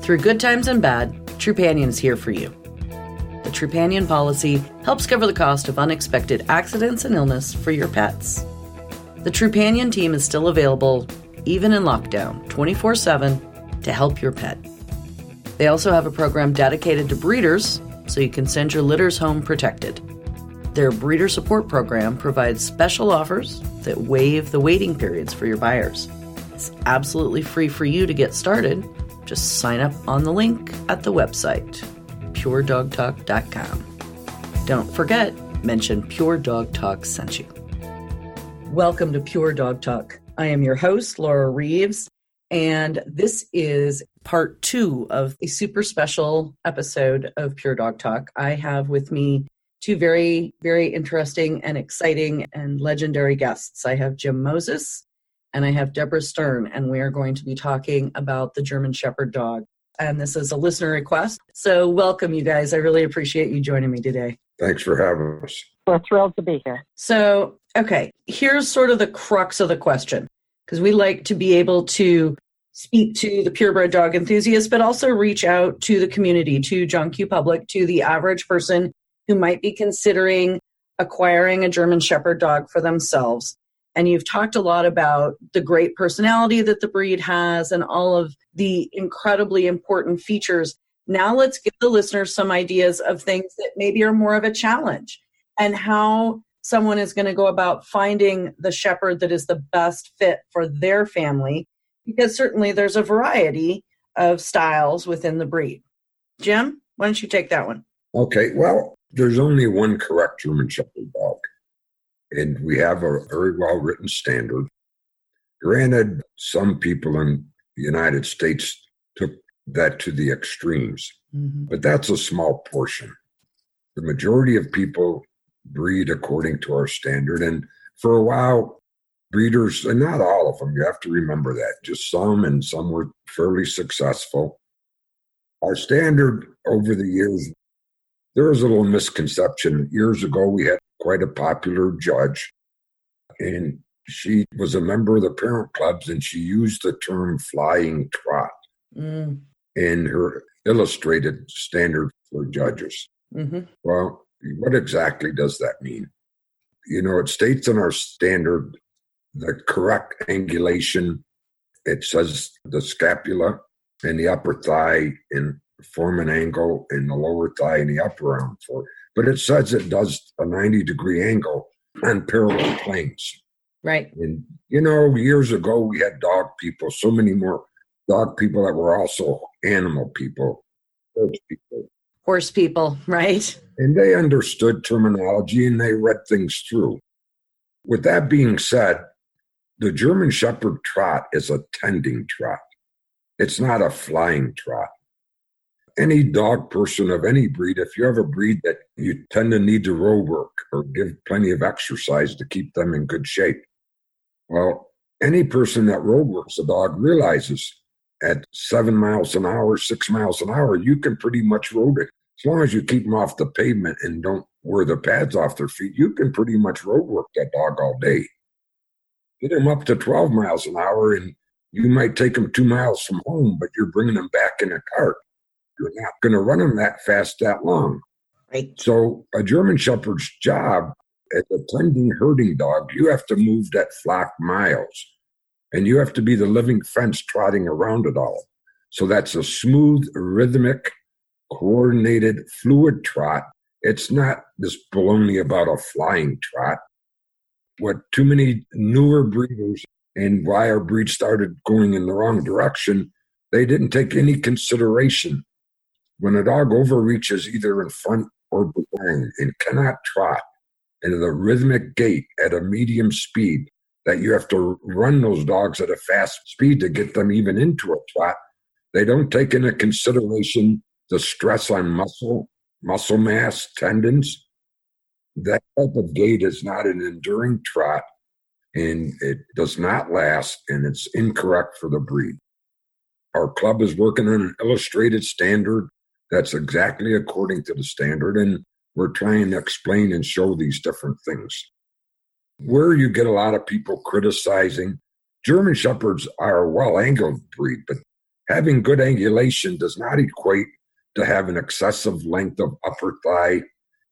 Through good times and bad, Trupanion is here for you. The Trupanion policy helps cover the cost of unexpected accidents and illness for your pets. The Trupanion team is still available, even in lockdown, 24/7, to help your pet. They also have a program dedicated to breeders, so you can send your litters home protected. Their breeder support program provides special offers that waive the waiting periods for your buyers. It's absolutely free for you to get started. Just sign up on the link at the website, puredogtalk.com. Don't forget, mention Pure Dog Talk sent you. Welcome to Pure Dog Talk. I am your host, Laura Reeves, and this is part two of a super special episode of Pure Dog Talk. I have with me two very, very interesting and exciting and legendary guests. I have Jim Moses. And I have Deborah Stern, and we are going to be talking about the German Shepherd Dog. And this is a listener request. So welcome, you guys. I really appreciate you joining me today. Thanks for having us. We're thrilled to be here. So, okay, here's sort of the crux of the question, because we like to be able to speak to the purebred dog enthusiast, but also reach out to the community, to John Q. Public, to the average person who might be considering acquiring a German Shepherd Dog for themselves. And you've talked a lot about the great personality that the breed has and all of the incredibly important features. Now let's give the listeners some ideas of things that maybe are more of a challenge and how someone is going to go about finding the shepherd that is the best fit for their family, because certainly there's a variety of styles within the breed. Jim, why don't you take that one? Okay, well, there's only one correct German Shepherd Dog. And we have a very well-written standard. Granted, some people in the United States took that to the extremes, but that's a small portion. The majority of people breed according to our standard. And for a while, breeders, and not all of them, you have to remember that, just some, and some were fairly successful. Our standard over the years, there was a little misconception. Years ago, we had quite a popular judge, and she was a member of the parent clubs, and she used the term flying trot in her illustrated standard for judges. Well, what exactly does that mean? You know, it states in our standard the correct angulation. It says the scapula and the upper thigh and form an angle, and the lower thigh and the upper arm for it. But it says it does a 90-degree angle on parallel planes. Right. And, you know, years ago, we had dog people, so many more dog people that were also animal people, horse people, right? And they understood terminology, and they read things through. With that being said, the German Shepherd trot is a tending trot. It's not a flying trot. Any dog person of any breed, if you have a breed that you tend to need to row work or give plenty of exercise to keep them in good shape, well, any person that row works a dog realizes at 7 miles an hour, 6 miles an hour, you can pretty much row it. As long as you keep them off the pavement and don't wear the pads off their feet, you can pretty much row work that dog all day. Get him up to 12 miles an hour and you might take him 2 miles from home, but you're bringing him back in a cart. You're not going to run them that fast that long. Right. So a German Shepherd's job as a tending herding dog, you have to move that flock miles. And you have to be the living fence trotting around it all. So that's a smooth, rhythmic, coordinated, fluid trot. It's not this baloney about a flying trot. What too many newer breeders and why our breed started going in the wrong direction, they didn't take any consideration. When a dog overreaches either in front or behind and cannot trot into the rhythmic gait at a medium speed, that you have to run those dogs at a fast speed to get them even into a trot, They don't take into consideration the stress on muscle mass, tendons. That type of gait is not an enduring trot, and it does not last, and it's incorrect for the breed. Our club is working on an illustrated standard that's exactly according to the standard, and we're trying to explain and show these different things. Where you get a lot of people criticizing, German Shepherds are a well-angled breed, but having good angulation does not equate to have an excessive length of upper thigh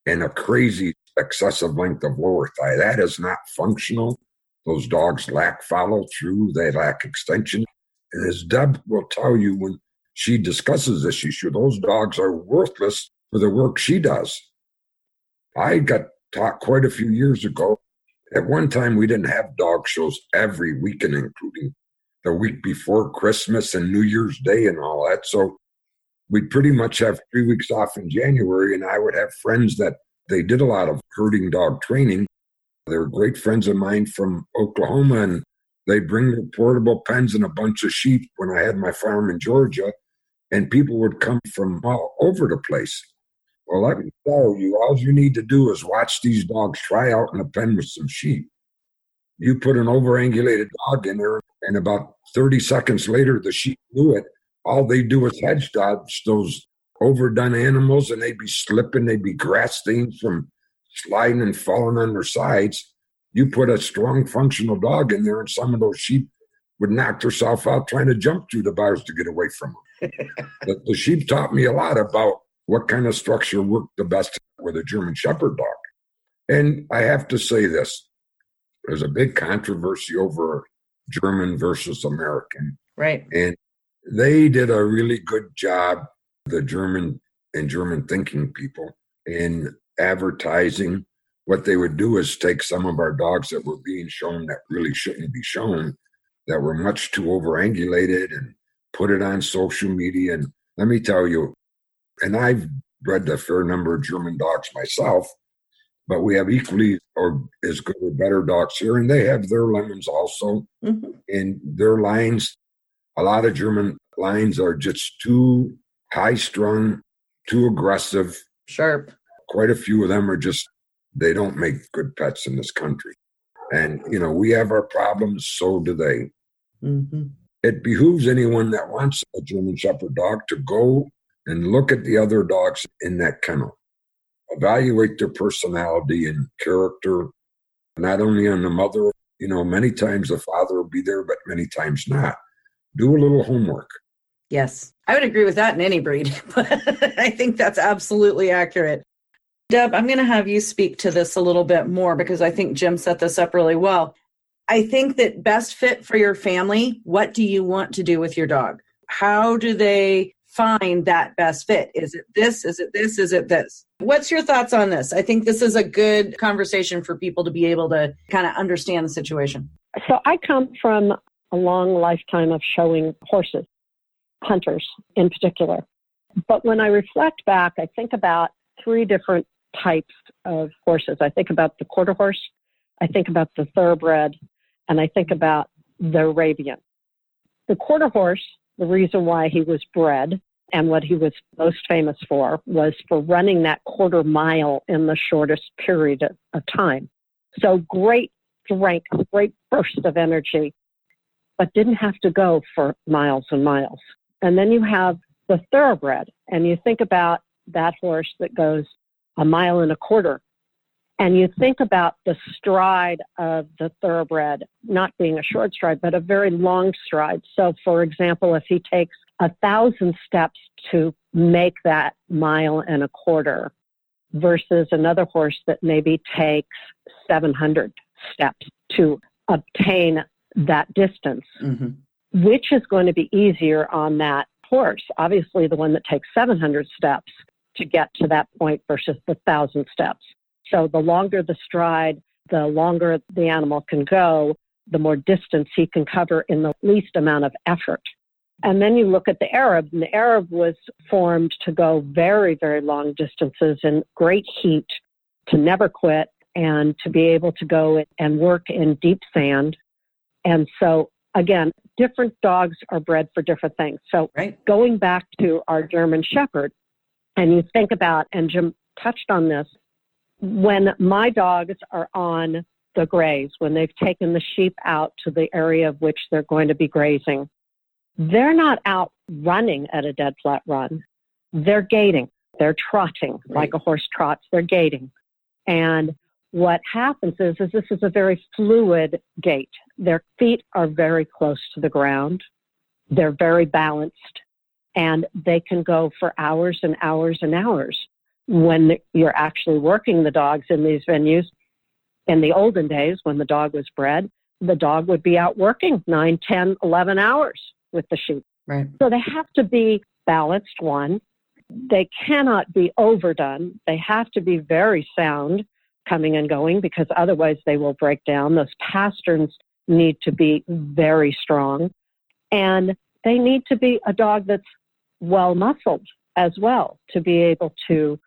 and a crazy excessive length of lower thigh. That is not functional. Those dogs lack follow-through. They lack extension. And as Deb will tell you when she discusses this issue, those dogs are worthless for the work she does. I got taught quite a few years ago. At one time, we didn't have dog shows every weekend, including the week before Christmas and New Year's Day and all that. So we'd pretty much have 3 weeks off in January, and I would have friends that they did a lot of herding dog training. They were great friends of mine from Oklahoma, and they bring their portable pens and a bunch of sheep when I had my farm in Georgia, and people would come from all over the place. Well, let me tell you, all you need to do is watch these dogs try out in a pen with some sheep. You put an overangulated dog in there, and about 30 seconds later, the sheep knew it. All they do is hedge dodge those overdone animals, and they'd be slipping, they'd be grass stains from sliding and falling on their sides. You put a strong, functional dog in there, and some of those sheep would knock themselves out trying to jump through the bars to get away from them. The sheep taught me a lot about what kind of structure worked the best with a German Shepherd dog. And I have to say this, there's a big controversy over German versus American. Right. And they did a really good job, the German and German thinking people, in advertising. What they would do is take some of our dogs that were being shown that really shouldn't be shown, that were much too overangulated, and put it on social media. And let me tell you, and I've bred a fair number of German dogs myself, but we have equally or as good or better dogs here, and they have their lemons also. Mm-hmm. And their lines, a lot of German lines are just too high-strung, too aggressive. Sharp. Quite a few of them are just, they don't make good pets in this country. And, you know, we have our problems, so do they. Mm-hmm. It behooves anyone that wants a German Shepherd dog to go and look at the other dogs in that kennel. Evaluate their personality and character, not only on the mother. You know, many times the father will be there, but many times not. Do a little homework. Yes, I would agree with that in any breed, but I think that's absolutely accurate. Deb, I'm going to have you speak to this a little bit more because I think Jim set this up really well. I think that best fit for your family, what do you want to do with your dog? How do they find that best fit? Is it this? Is it this? Is it this? What's your thoughts on this? I think this is a good conversation for people to be able to kind of understand the situation. So I come from a long lifetime of showing horses, hunters in particular. But when I reflect back, I think about three different types of horses. I think about the quarter horse, I think about the thoroughbred, and I think about the Arabian. The quarter horse, the reason why he was bred and what he was most famous for was for running that quarter mile in the shortest period of time. So great strength, great burst of energy, but didn't have to go for miles and miles. And then you have the thoroughbred, and you think about that horse that goes a mile and a quarter, and you think about the stride of the thoroughbred not being a short stride, but a very long stride. So, for example, if he takes 1,000 steps to make that mile and a quarter versus another horse that maybe takes 700 steps to obtain that distance, mm-hmm. which is going to be easier on that horse? Obviously, the one that takes 700 steps to get to that point versus the 1,000 steps. So the longer the stride, the longer the animal can go, the more distance he can cover in the least amount of effort. And then you look at the Arab, and the Arab was formed to go very, very long distances in great heat, to never quit, and to be able to go and work in deep sand. And so, again, different dogs are bred for different things. So going back to our German Shepherd, and you think about, and Jim touched on this, when my dogs are on the graze, when they've taken the sheep out to the area of which they're going to be grazing, they're not out running at a dead flat run. They're gaiting. They're trotting like a horse trots. They're gaiting. And what happens is this is a very fluid gait. Their feet are very close to the ground. They're very balanced. And they can go for hours and hours and hours. When you're actually working the dogs in these venues, in the olden days when the dog was bred, the dog would be out working 9, 10, 11 hours with the sheep. Right. So they have to be balanced, one. They cannot be overdone. They have to be very sound coming and going, because otherwise they will break down. Those pasterns need to be very strong. And they need to be a dog that's well muscled as well to be able to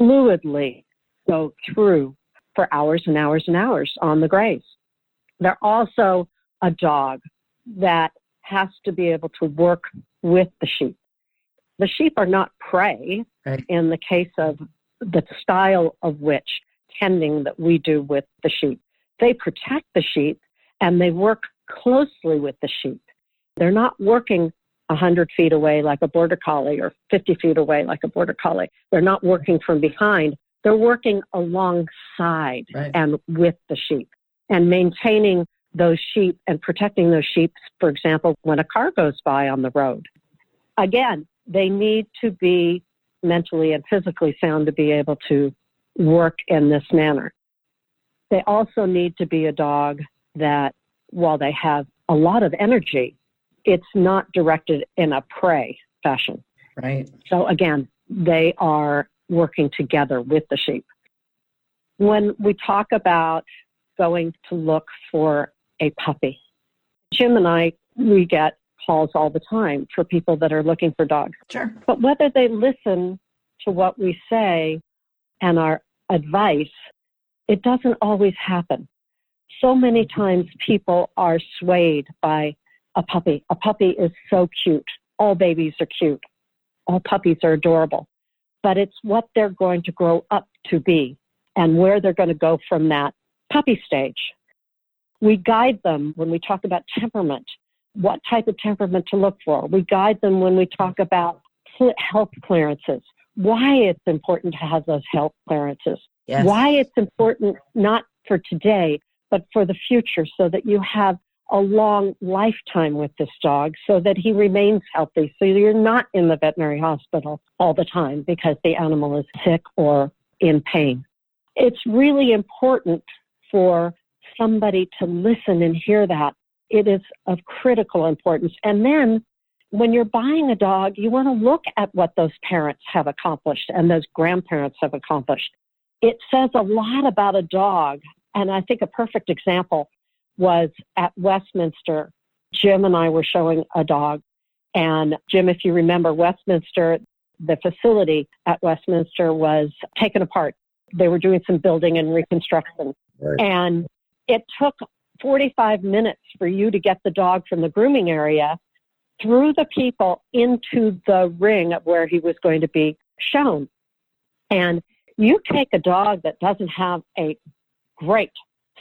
fluidly go through for hours and hours and hours on the graze. They're also a dog that has to be able to work with the sheep. The sheep are not prey in the case of the style of which tending that we do with the sheep. They protect the sheep and they work closely with the sheep. They're not working 100 feet away like a border collie or 50 feet away like a border collie. They're not working from behind. They're working alongside and with the sheep and maintaining those sheep and protecting those sheep, for example, when a car goes by on the road. Again, they need to be mentally and physically sound to be able to work in this manner. They also need to be a dog that, while they have a lot of energy, it's not directed in a prey fashion. Right. So again, they are working together with the sheep. When we talk about going to look for a puppy, Jim and I, we get calls all the time for people that are looking for dogs. Sure. But whether they listen to what we say and our advice, it doesn't always happen. So many times people are swayed by a puppy. A puppy is so cute. All babies are cute. All puppies are adorable. But it's what they're going to grow up to be and where they're going to go from that puppy stage. We guide them when we talk about temperament, what type of temperament to look for. We guide them when we talk about health clearances, why it's important to have those health clearances, why it's important not for today, but for the future, so that you have a long lifetime with this dog, so that he remains healthy, so you're not in the veterinary hospital all the time because the animal is sick or in pain. It's really important for somebody to listen and hear that. It is of critical importance. And then when you're buying a dog, you want to look at what those parents have accomplished and those grandparents have accomplished. It says a lot about a dog. And I think a perfect example was at Westminster. Jim and I were showing a dog. And Jim, if you remember, Westminster, the facility at Westminster was taken apart. They were doing some building and reconstruction. Right. And it took 45 minutes for you to get the dog from the grooming area through the people into the ring of where he was going to be shown. And you take a dog that doesn't have a great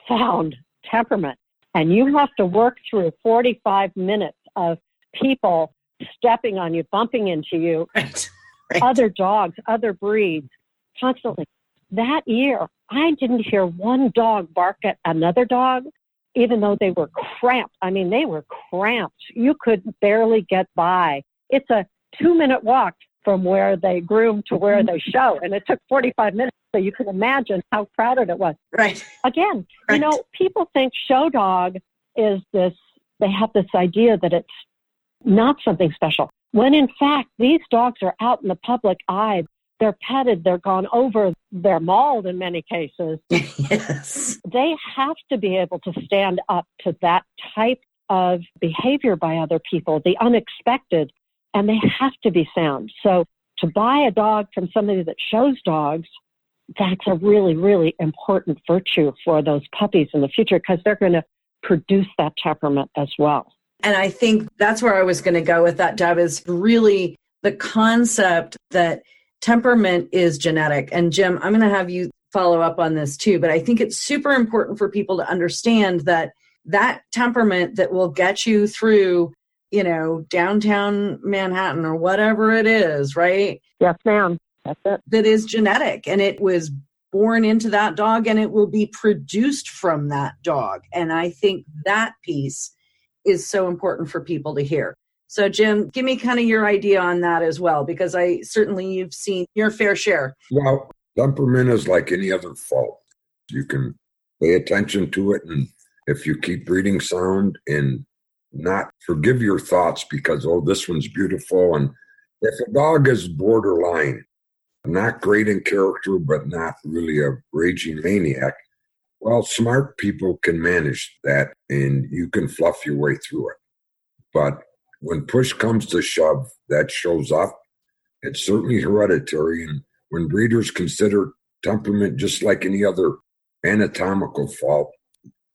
sound temperament, and you have to work through 45 minutes of people stepping on you, bumping into you, other dogs, other breeds, constantly. That year, I didn't hear one dog bark at another dog, even though they were cramped. I mean, they were cramped. You could barely get by. It's a 2-minute walk from where they groom to where they show, and it took 45 minutes, so you can imagine how crowded it was. Right. Again, you know, people think show dog is this, they have this idea that it's not something special, when in fact, these dogs are out in the public eye. They're petted, they're gone over, they're mauled in many cases. Yes. They have to be able to stand up to that type of behavior by other people, the unexpected, and they have to be sound. So to buy a dog from somebody that shows dogs, that's a really, really important virtue for those puppies in the future, because they're going to produce that temperament as well. And I think that's where I was going to go with that, Deb, is really the concept that temperament is genetic. And Jim, I'm going to have you follow up on this too, but I think it's super important for people to understand that that temperament that will get you through, you know, downtown Manhattan or whatever it is, right? Yes, ma'am. That's it. That is genetic, and it was born into that dog, and it will be produced from that dog. And I think that piece is so important for people to hear. So Jim, give me kind of your idea on that as well, because I certainly you've seen your fair share. Well, temperament is like any other fault. You can pay attention to it. And if you keep reading sound and not forgive your thoughts because, oh, this one's beautiful. And if a dog is borderline, not great in character, but not really a raging maniac, well, smart people can manage that and you can fluff your way through it. But when push comes to shove, that shows up. It's certainly hereditary. And when breeders consider temperament just like any other anatomical fault,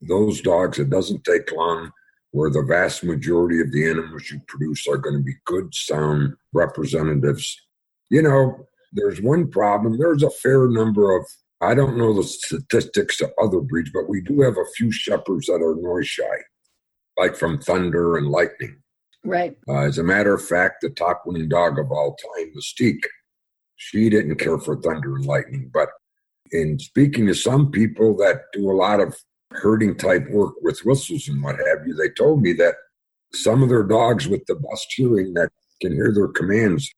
those dogs, it doesn't take long, where the vast majority of the animals you produce are going to be good, sound representatives. You know, there's one problem. There's a fair number of, I don't know the statistics of other breeds, but we do have a few shepherds that are noise shy, like from thunder and lightning. Right. As a matter of fact, the top winning dog of all time, Mystique, she didn't care for thunder and lightning. But in speaking to some people that do a lot of herding type work with whistles and what have you, they told me that some of their dogs with the best hearing that can hear their commands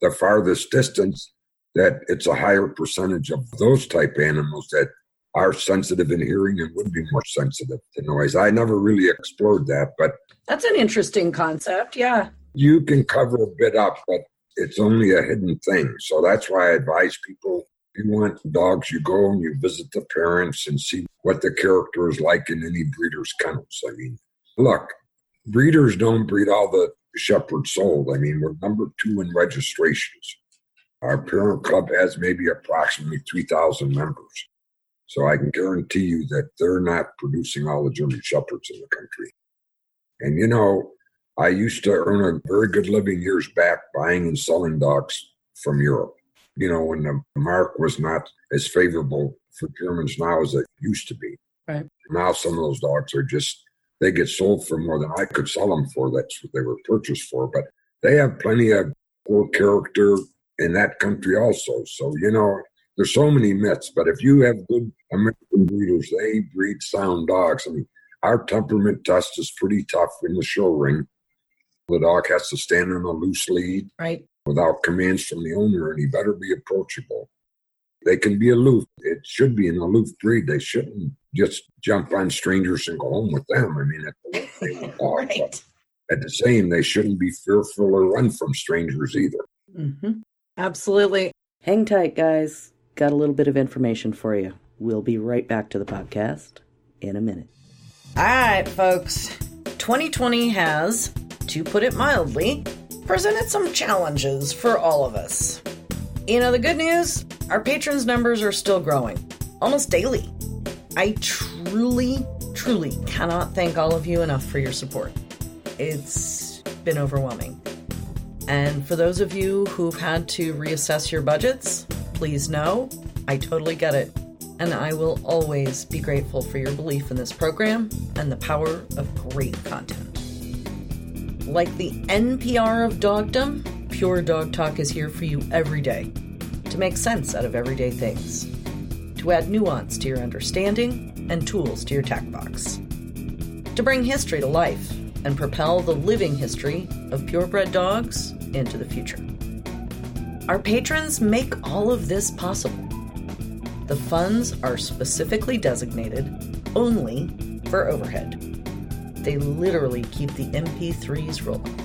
the farthest distance, that it's a higher percentage of those type animals that are sensitive in hearing and would be more sensitive to noise. I never really explored that, but that's an interesting concept. Yeah. You can cover a bit up, but it's only a hidden thing. So that's why I advise people, if you want dogs, you go and you visit the parents and see what the character is like in any breeder's kennels. I mean, look, breeders don't breed all the shepherds sold. I mean, we're number 2 in registrations. Our parent club has maybe approximately 3,000 members. So I can guarantee you that they're not producing all the German shepherds in the country. And, you know, I used to earn a very good living years back buying and selling dogs from Europe. You know, when the mark was not as favorable for Germans now as it used to be. Right. Now some of those dogs are just, they get sold for more than I could sell them for. That's what they were purchased for. But they have plenty of poor character in that country also. So, you know, there's so many myths. But if you have good American breeders, they breed sound dogs. I mean, our temperament test is pretty tough in the show ring. The dog has to stand on a loose lead. Right. Without commands from the owner, and he better be approachable. They can be aloof. It should be an aloof breed. They shouldn't just jump on strangers and go home with them. I mean, right. At the same, they shouldn't be fearful or run from strangers either. Mm-hmm. Absolutely. Hang tight, guys. Got a little bit of information for you. We'll be right back to the podcast in a minute. All right, folks. 2020 has, to put it mildly, presented some challenges for all of us. You know, the good news, our patrons' numbers are still growing, almost daily. I truly, truly cannot thank all of you enough for your support. It's been overwhelming. And for those of you who've had to reassess your budgets, please know, I totally get it. And I will always be grateful for your belief in this program and the power of great content. Like the NPR of dogdom, Pure Dog Talk is here for you every day to make sense out of everyday things, to add nuance to your understanding and tools to your tack box, to bring history to life and propel the living history of purebred dogs into the future. Our patrons make all of this possible. The funds are specifically designated only for overhead. They literally keep the MP3s rolling.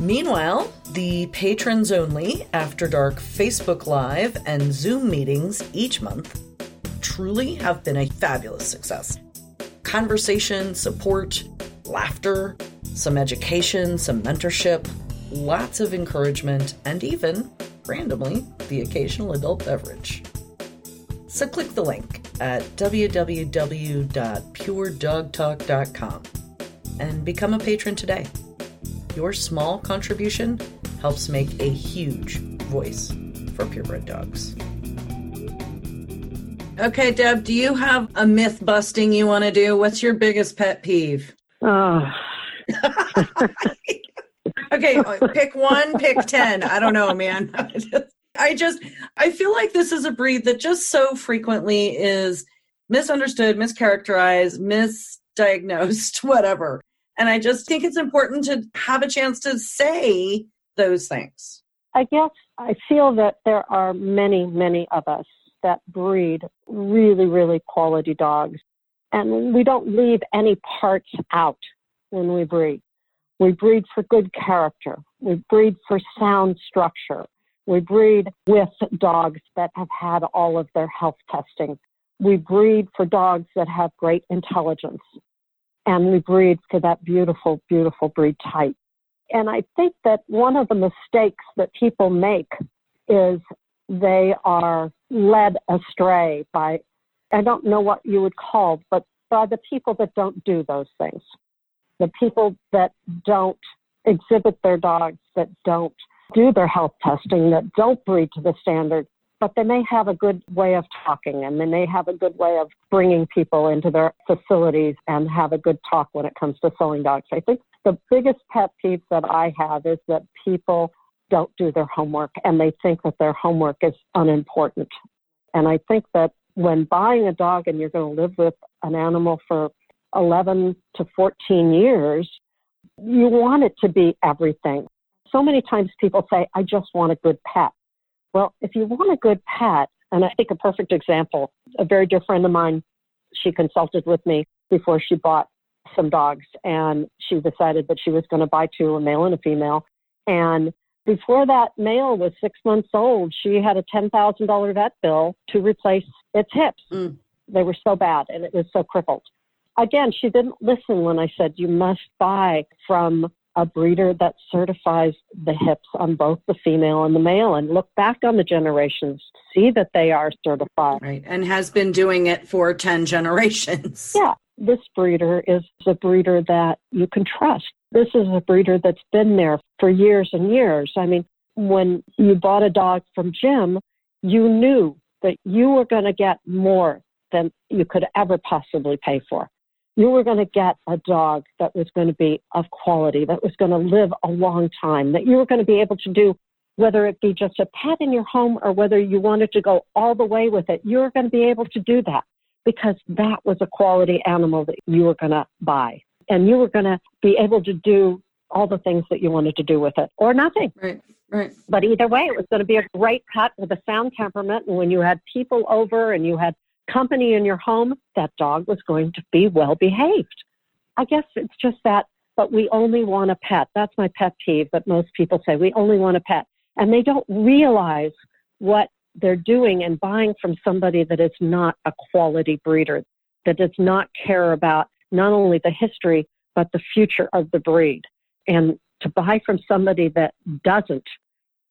Meanwhile, the patrons only After Dark Facebook Live and Zoom meetings each month truly have been a fabulous success. Conversation, support, laughter, some education, some mentorship, lots of encouragement, and even, randomly, the occasional adult beverage. So click the link at www.puredogtalk.com and become a patron today. Your small contribution helps make a huge voice for purebred dogs. Okay, Deb, do you have a myth busting you want to do? What's your biggest pet peeve? Oh. Okay, pick one, pick 10. I don't know, man. I feel like this is a breed that just so frequently is misunderstood, mischaracterized, misdiagnosed, whatever. And I just think it's important to have a chance to say those things. I guess I feel that there are many, many of us that breed really, really quality dogs. And we don't leave any parts out when we breed. We breed for good character. We breed for sound structure. We breed with dogs that have had all of their health testing. We breed for dogs that have great intelligence. And we breed for that beautiful, beautiful breed type. And I think that one of the mistakes that people make is they are led astray by, I don't know what you would call, but by the people that don't do those things. The people that don't exhibit their dogs, that don't do their health testing, that don't breed to the standard, but they may have a good way of talking and they may have a good way of bringing people into their facilities and have a good talk when it comes to selling dogs. I think the biggest pet peeve that I have is that people don't do their homework and they think that their homework is unimportant. And I think that when buying a dog and you're going to live with an animal for 11 to 14 years, you want it to be everything. So many times people say, I just want a good pet. Well, if you want a good pet, and I think a perfect example, a very dear friend of mine, she consulted with me before she bought some dogs, and she decided that she was going to buy two, a male and a female. And before that male was 6 months old, she had a $10,000 vet bill to replace its hips. Mm. They were so bad, and it was so crippled. Again, she didn't listen when I said, you must buy from a breeder that certifies the hips on both the female and the male, and look back on the generations, see that they are certified. Right, and has been doing it for 10 generations. Yeah, this breeder is a breeder that you can trust. This is a breeder that's been there for years and years. I mean, when you bought a dog from Jim, you knew that you were going to get more than you could ever possibly pay for. You were going to get a dog that was going to be of quality, that was going to live a long time, that you were going to be able to do, whether it be just a pet in your home or whether you wanted to go all the way with it, you were going to be able to do that because that was a quality animal that you were going to buy. And you were going to be able to do all the things that you wanted to do with it or nothing. Right, right. But either way, it was going to be a great pet with a sound temperament. And when you had people over and you had company in your home, that dog was going to be well behaved. I guess it's just that, but we only want a pet. That's my pet peeve, but most people say we only want a pet. And they don't realize what they're doing and buying from somebody that is not a quality breeder, that does not care about not only the history, but the future of the breed. And to buy from somebody that doesn't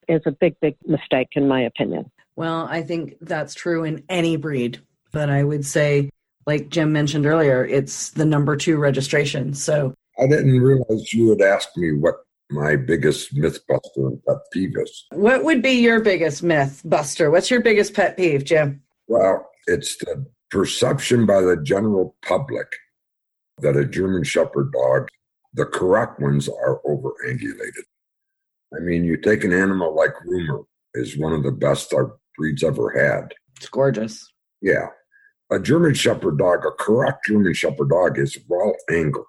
is a big, big mistake, in my opinion. Well, I think that's true in any breed. But I would say, like Jim mentioned earlier, it's the number 2 registration. So I didn't realize you would ask me what my biggest myth buster and pet peeve is. What would be your biggest myth buster? What's your biggest pet peeve, Jim? Well, it's the perception by the general public that a German Shepherd dog, the correct ones, are overangulated. I mean, you take an animal like Rumor, is one of the best our breeds ever had. It's gorgeous. Yeah. A German Shepherd dog, a correct German Shepherd dog, is well angled.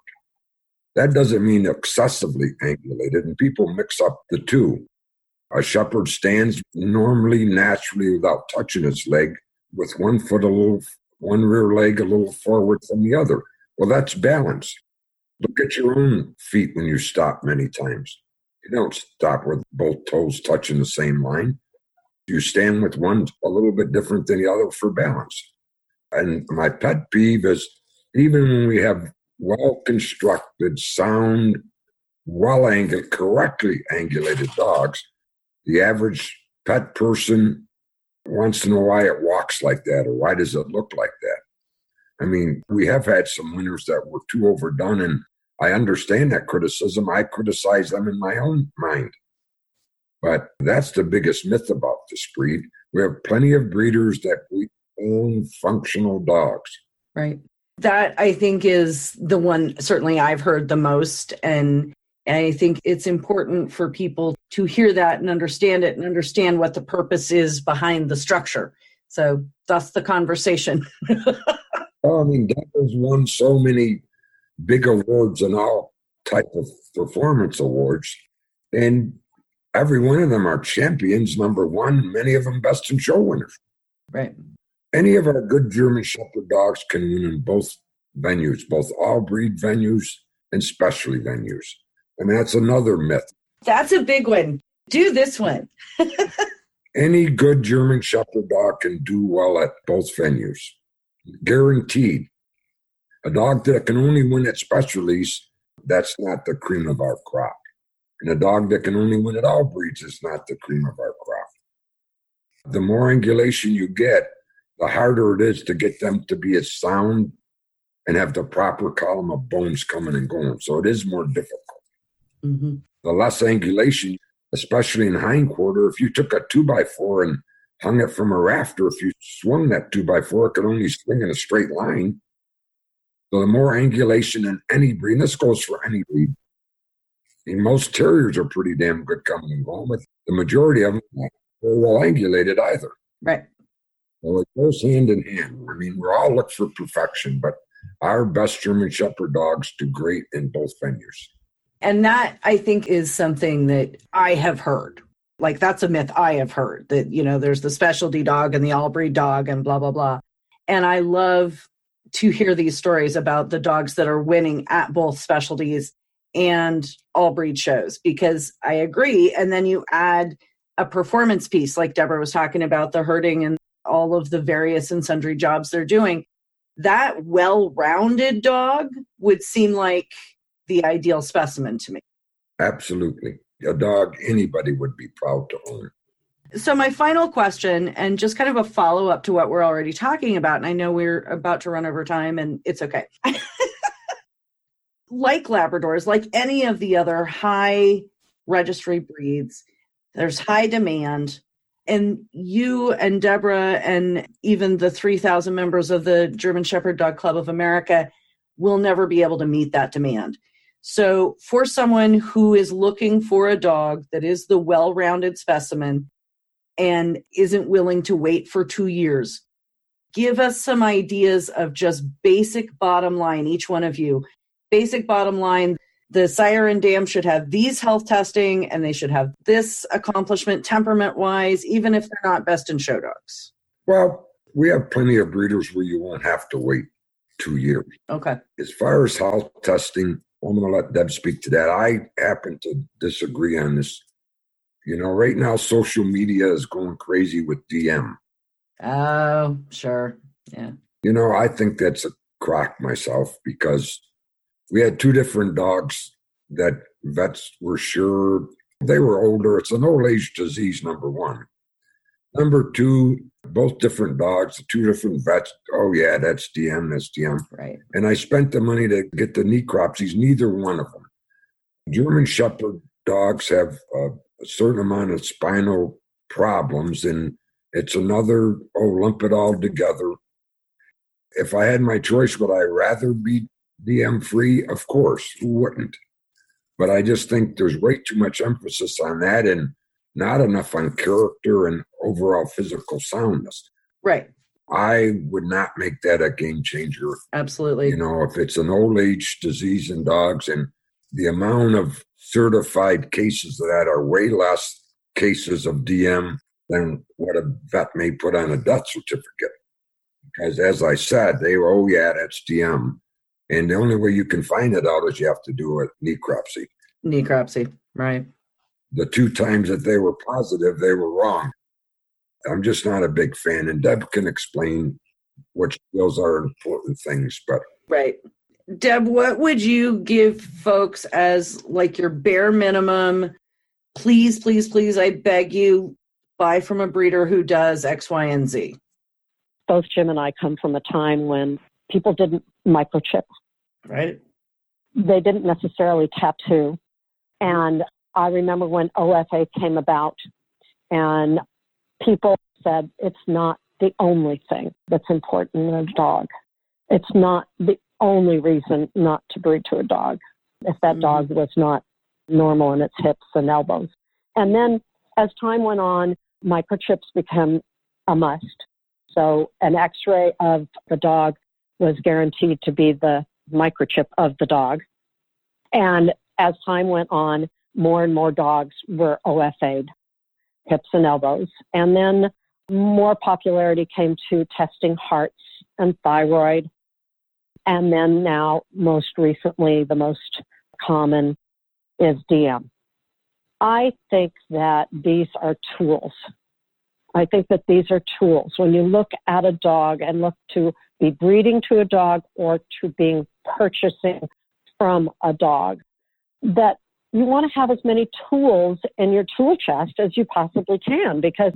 That doesn't mean excessively angulated, and people mix up the two. A Shepherd stands normally, naturally, without touching its leg, with one foot one rear leg a little forward from the other. Well, that's balance. Look at your own feet when you stop many times. You don't stop with both toes touching the same line. You stand with one a little bit different than the other for balance. And my pet peeve is, even when we have well-constructed, sound, well-angled, correctly angulated dogs, the average pet person wants to know why it walks like that or why does it look like that. I mean, we have had some winners that were too overdone, and I understand that criticism. I criticize them in my own mind. But that's the biggest myth about this breed. We have plenty of breeders that breed own functional dogs. Right. That, I think, is the one certainly I've heard the most. And I think it's important for people to hear that and understand it and understand what the purpose is behind the structure. So that's the conversation. Well, I mean, Deborah's won so many big awards and all type of performance awards. And every one of them are champions, number one, many of them best in show winners. Right. Any of our good German Shepherd dogs can win in both venues, both all-breed venues and specialty venues. I mean, that's another myth. That's a big one. Do this one. Any good German Shepherd dog can do well at both venues. Guaranteed. A dog that can only win at specialties, that's not the cream of our crop. And a dog that can only win at all breeds is not the cream of our crop. The more angulation you get, the harder it is to get them to be as sound and have the proper column of bones coming and going. So it is more difficult. Mm-hmm. The less angulation, especially in hindquarter, if you took a 2x4 and hung it from a rafter, if you swung that 2x4, it could only swing in a straight line. So the more angulation in any breed, and this goes for any breed, and most terriers are pretty damn good coming and going, but the majority of them are not well angulated either. Right. Well, it goes hand in hand. I mean, we're all looking for perfection, but our best German Shepherd dogs do great in both venues. And that, I think, is something that I have heard. Like, that's a myth I have heard, that, you know, there's the specialty dog and the all-breed dog and blah, blah, blah. And I love to hear these stories about the dogs that are winning at both specialties and all-breed shows, because I agree. And then you add a performance piece, like Deborah was talking about, the herding and all of the various and sundry jobs they're doing. That well-rounded dog would seem like the ideal specimen to me. Absolutely. A dog anybody would be proud to own. So my final question, and just kind of a follow-up to what we're already talking about, and I know we're about to run over time, and it's okay. Like Labradors, like any of the other high registry breeds, there's high demand. And you and Deborah and even the 3,000 members of the German Shepherd Dog Club of America will never be able to meet that demand. So for someone who is looking for a dog that is the well-rounded specimen and isn't willing to wait for 2 years, give us some ideas of just basic bottom line, each one of you. Basic bottom line, the sire and dam should have these health testing and they should have this accomplishment temperament-wise, even if they're not best in show dogs. Well, we have plenty of breeders where you won't have to wait 2 years. Okay. As far as health testing, I'm going to let Deb speak to that. I happen to disagree on this. You know, right now, social media is going crazy with DM. Oh, sure. Yeah. You know, I think that's a crock myself, because we had two different dogs that vets were sure they were older. It's an old age disease, number one. Number two, both different dogs, the two different vets. Oh, yeah, that's DM, that's DM. Right. And I spent the money to get the necropsies, neither one of them. German Shepherd dogs have a certain amount of spinal problems, and it's another, lump it all together. If I had my choice, would I rather be DM free? Of course, who wouldn't? But I just think there's way too much emphasis on that and not enough on character and overall physical soundness. Right. I would not make that a game changer. Absolutely. You know, if it's an old age disease in dogs, and the amount of certified cases of that are way less cases of DM than what a vet may put on a death certificate. Because as I said, they were, oh yeah, that's DM. And the only way you can find it out is you have to do a necropsy. Necropsy, right. The two times that they were positive, they were wrong. I'm just not a big fan. And Deb can explain which those are important things. But right. Deb, what would you give folks as like your bare minimum, please, please, please, I beg you, buy from a breeder who does X, Y, and Z? Both Jim and I come from a time when people didn't microchip. Right. they didn't necessarily tattoo. And I remember when OFA came about and people said, it's not the only thing that's important in a dog. It's not the only reason not to breed to a dog if that dog was not normal in its hips and elbows. And then as time went on, microchips became a must. So an X-ray of the dog was guaranteed to be the microchip of the dog. And as time went on, more and more dogs were OFA'd, hips and elbows. And then more popularity came to testing hearts and thyroid. And then now, most recently, the most common is DM. I think that these are tools. I think that these are tools. When you look at a dog and look to be breeding to a dog or to being purchasing from a dog, that you want to have as many tools in your tool chest as you possibly can, because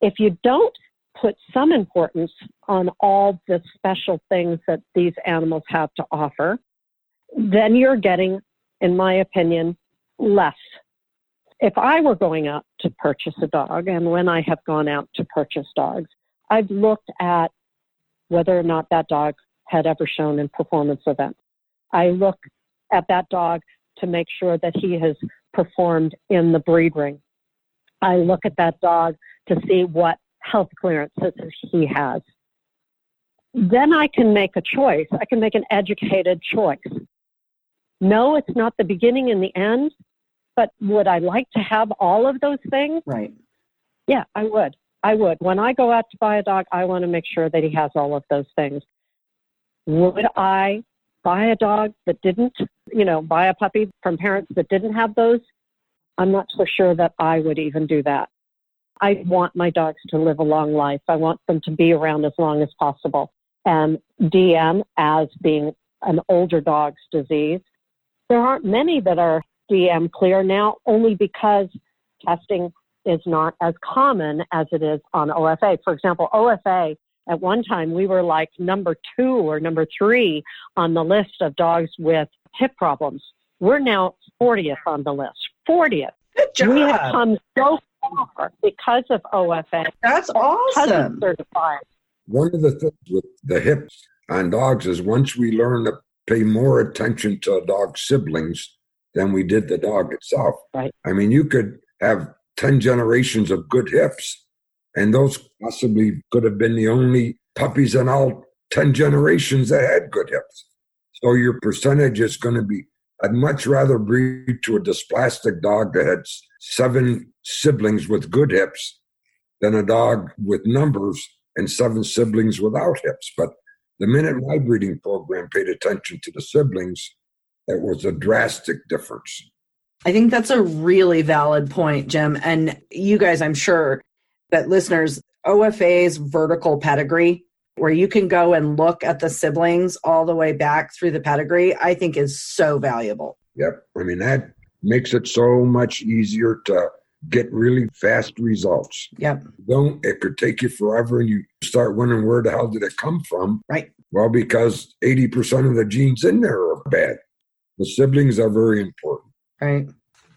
if you don't put some importance on all the special things that these animals have to offer, then you're getting, in my opinion, less. If I were going out to purchase a dog, and when I have gone out to purchase dogs, I've looked at whether or not that dog had ever shown in performance events. I look at that dog to make sure that he has performed in the breed ring. I look at that dog to see what health clearances he has. Then I can make a choice. I can make an educated choice. No, it's not the beginning and the end, but would I like to have all of those things? Right. Yeah, I would. I would. When I go out to buy a dog, I want to make sure that he has all of those things. Would I buy a dog that didn't, buy a puppy from parents that didn't have those? I'm not so sure that I would even do that. I want my dogs to live a long life. I want them to be around as long as possible. And DM, as being an older dog's disease, there aren't many that are DM clear now, only because testing is not as common as it is on OFA. For example, OFA, at one time, we were like number 2 or number 3 on the list of dogs with hip problems. We're now 40th on the list. 40th. Good job. We have come so far because of OFA. That's awesome. One of the things with the hips on dogs is once we learn to pay more attention to a dog's siblings than we did the dog itself. Right. I mean, you could have 10 generations of good hips, and those possibly could have been the only puppies in all 10 generations that had good hips. So your percentage is going to be, I'd much rather breed to a dysplastic dog that had 7 siblings with good hips than a dog with numbers and 7 siblings without hips. But the minute my breeding program paid attention to the siblings, it was a drastic difference. I think that's a really valid point, Jim. And you guys, I'm sure that listeners, OFA's vertical pedigree, where you can go and look at the siblings all the way back through the pedigree, I think is so valuable. Yep. I mean, that makes it so much easier to get really fast results. Yep. It could take you forever and you start wondering, where the hell did it come from? Right. Well, because 80% of the genes in there are bad. The siblings are very important. Right.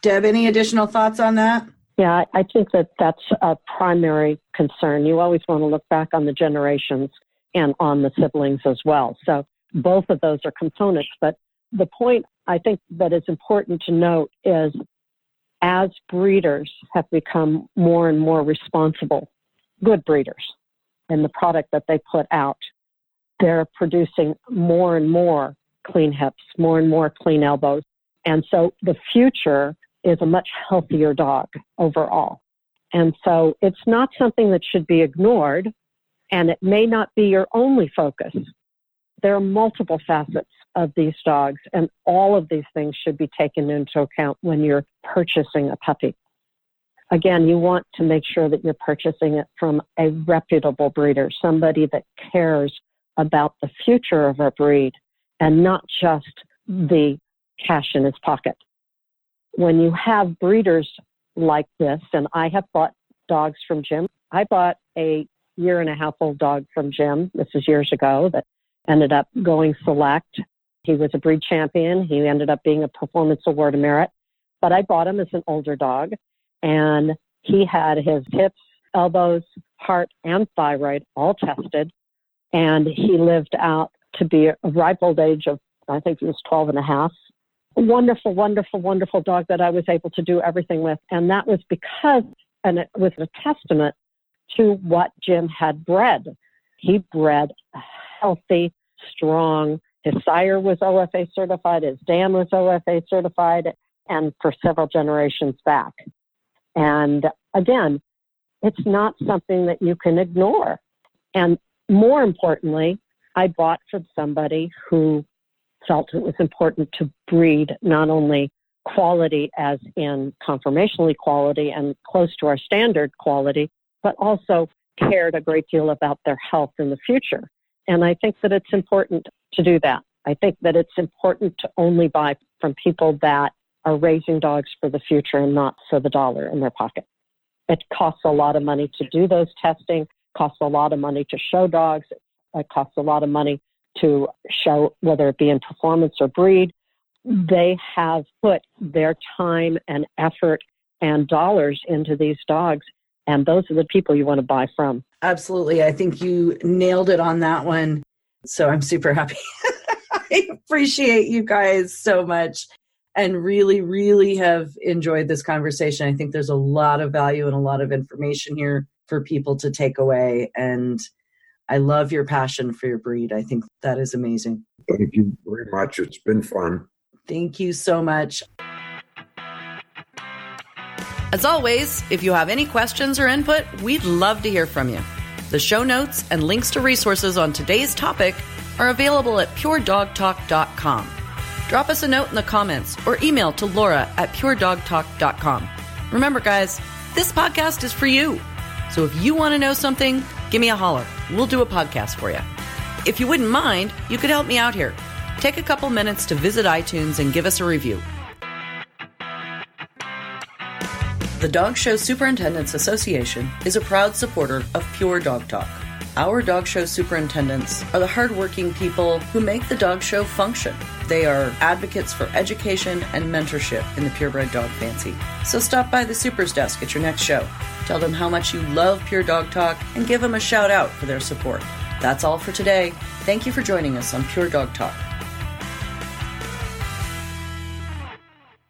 Deb, any additional thoughts on that? Yeah, I think that that's a primary concern. You always want to look back on the generations and on the siblings as well. So both of those are components. But the point I think that is important to note is as breeders have become more and more responsible, good breeders, in the product that they put out, they're producing more and more clean hips, more and more clean elbows. And so the future is a much healthier dog overall. And so it's not something that should be ignored, and it may not be your only focus. There are multiple facets of these dogs, and all of these things should be taken into account when you're purchasing a puppy. Again, you want to make sure that you're purchasing it from a reputable breeder, somebody that cares about the future of a breed and not just the cash in his pocket. When you have breeders like this, and I have bought dogs from Jim. I bought a 1.5-year-old dog from Jim. This is years ago that ended up going select. He was a breed champion. He ended up being a performance award of merit, but I bought him as an older dog, and he had his hips, elbows, heart, and thyroid all tested, and he lived out to be a ripe old age of, I think he was 12 and a half. A wonderful, wonderful, wonderful dog that I was able to do everything with, and that was because, and it was a testament to what Jim had bred. He bred a healthy, strong. His sire was OFA certified, his dam was OFA certified, and for several generations back. And again, it's not something that you can ignore. And more importantly, I bought from somebody who felt it was important to breed not only quality as in conformationally quality and close to our standard quality, but also cared a great deal about their health in the future. And I think that it's important to do that. I think that it's important to only buy from people that are raising dogs for the future and not for the dollar in their pocket. It costs a lot of money to do those testing, costs a lot of money to show dogs, it costs a lot of money to show whether it be in performance or breed. They have put their time and effort and dollars into these dogs, and those are the people you want to buy from. Absolutely. I think you nailed it on that one. So I'm super happy. I appreciate you guys so much and really, really have enjoyed this conversation. I think there's a lot of value and a lot of information here for people to take away. And I love your passion for your breed. I think that is amazing. Thank you very much. It's been fun. Thank you so much. As always, if you have any questions or input, we'd love to hear from you. The show notes and links to resources on today's topic are available at puredogtalk.com. Drop us a note in the comments or email to laura@puredogtalk.com. Remember, guys, this podcast is for you. So if you want to know something, give me a holler. We'll do a podcast for you. If you wouldn't mind, you could help me out here. Take a couple minutes to visit iTunes and give us a review. The Dog Show Superintendents Association is a proud supporter of Pure Dog Talk. Our dog show superintendents are the hardworking people who make the dog show function. They are advocates for education and mentorship in the purebred dog fancy. So stop by the Supers desk at your next show. Tell them how much you love Pure Dog Talk and give them a shout out for their support. That's all for today. Thank you for joining us on Pure Dog Talk.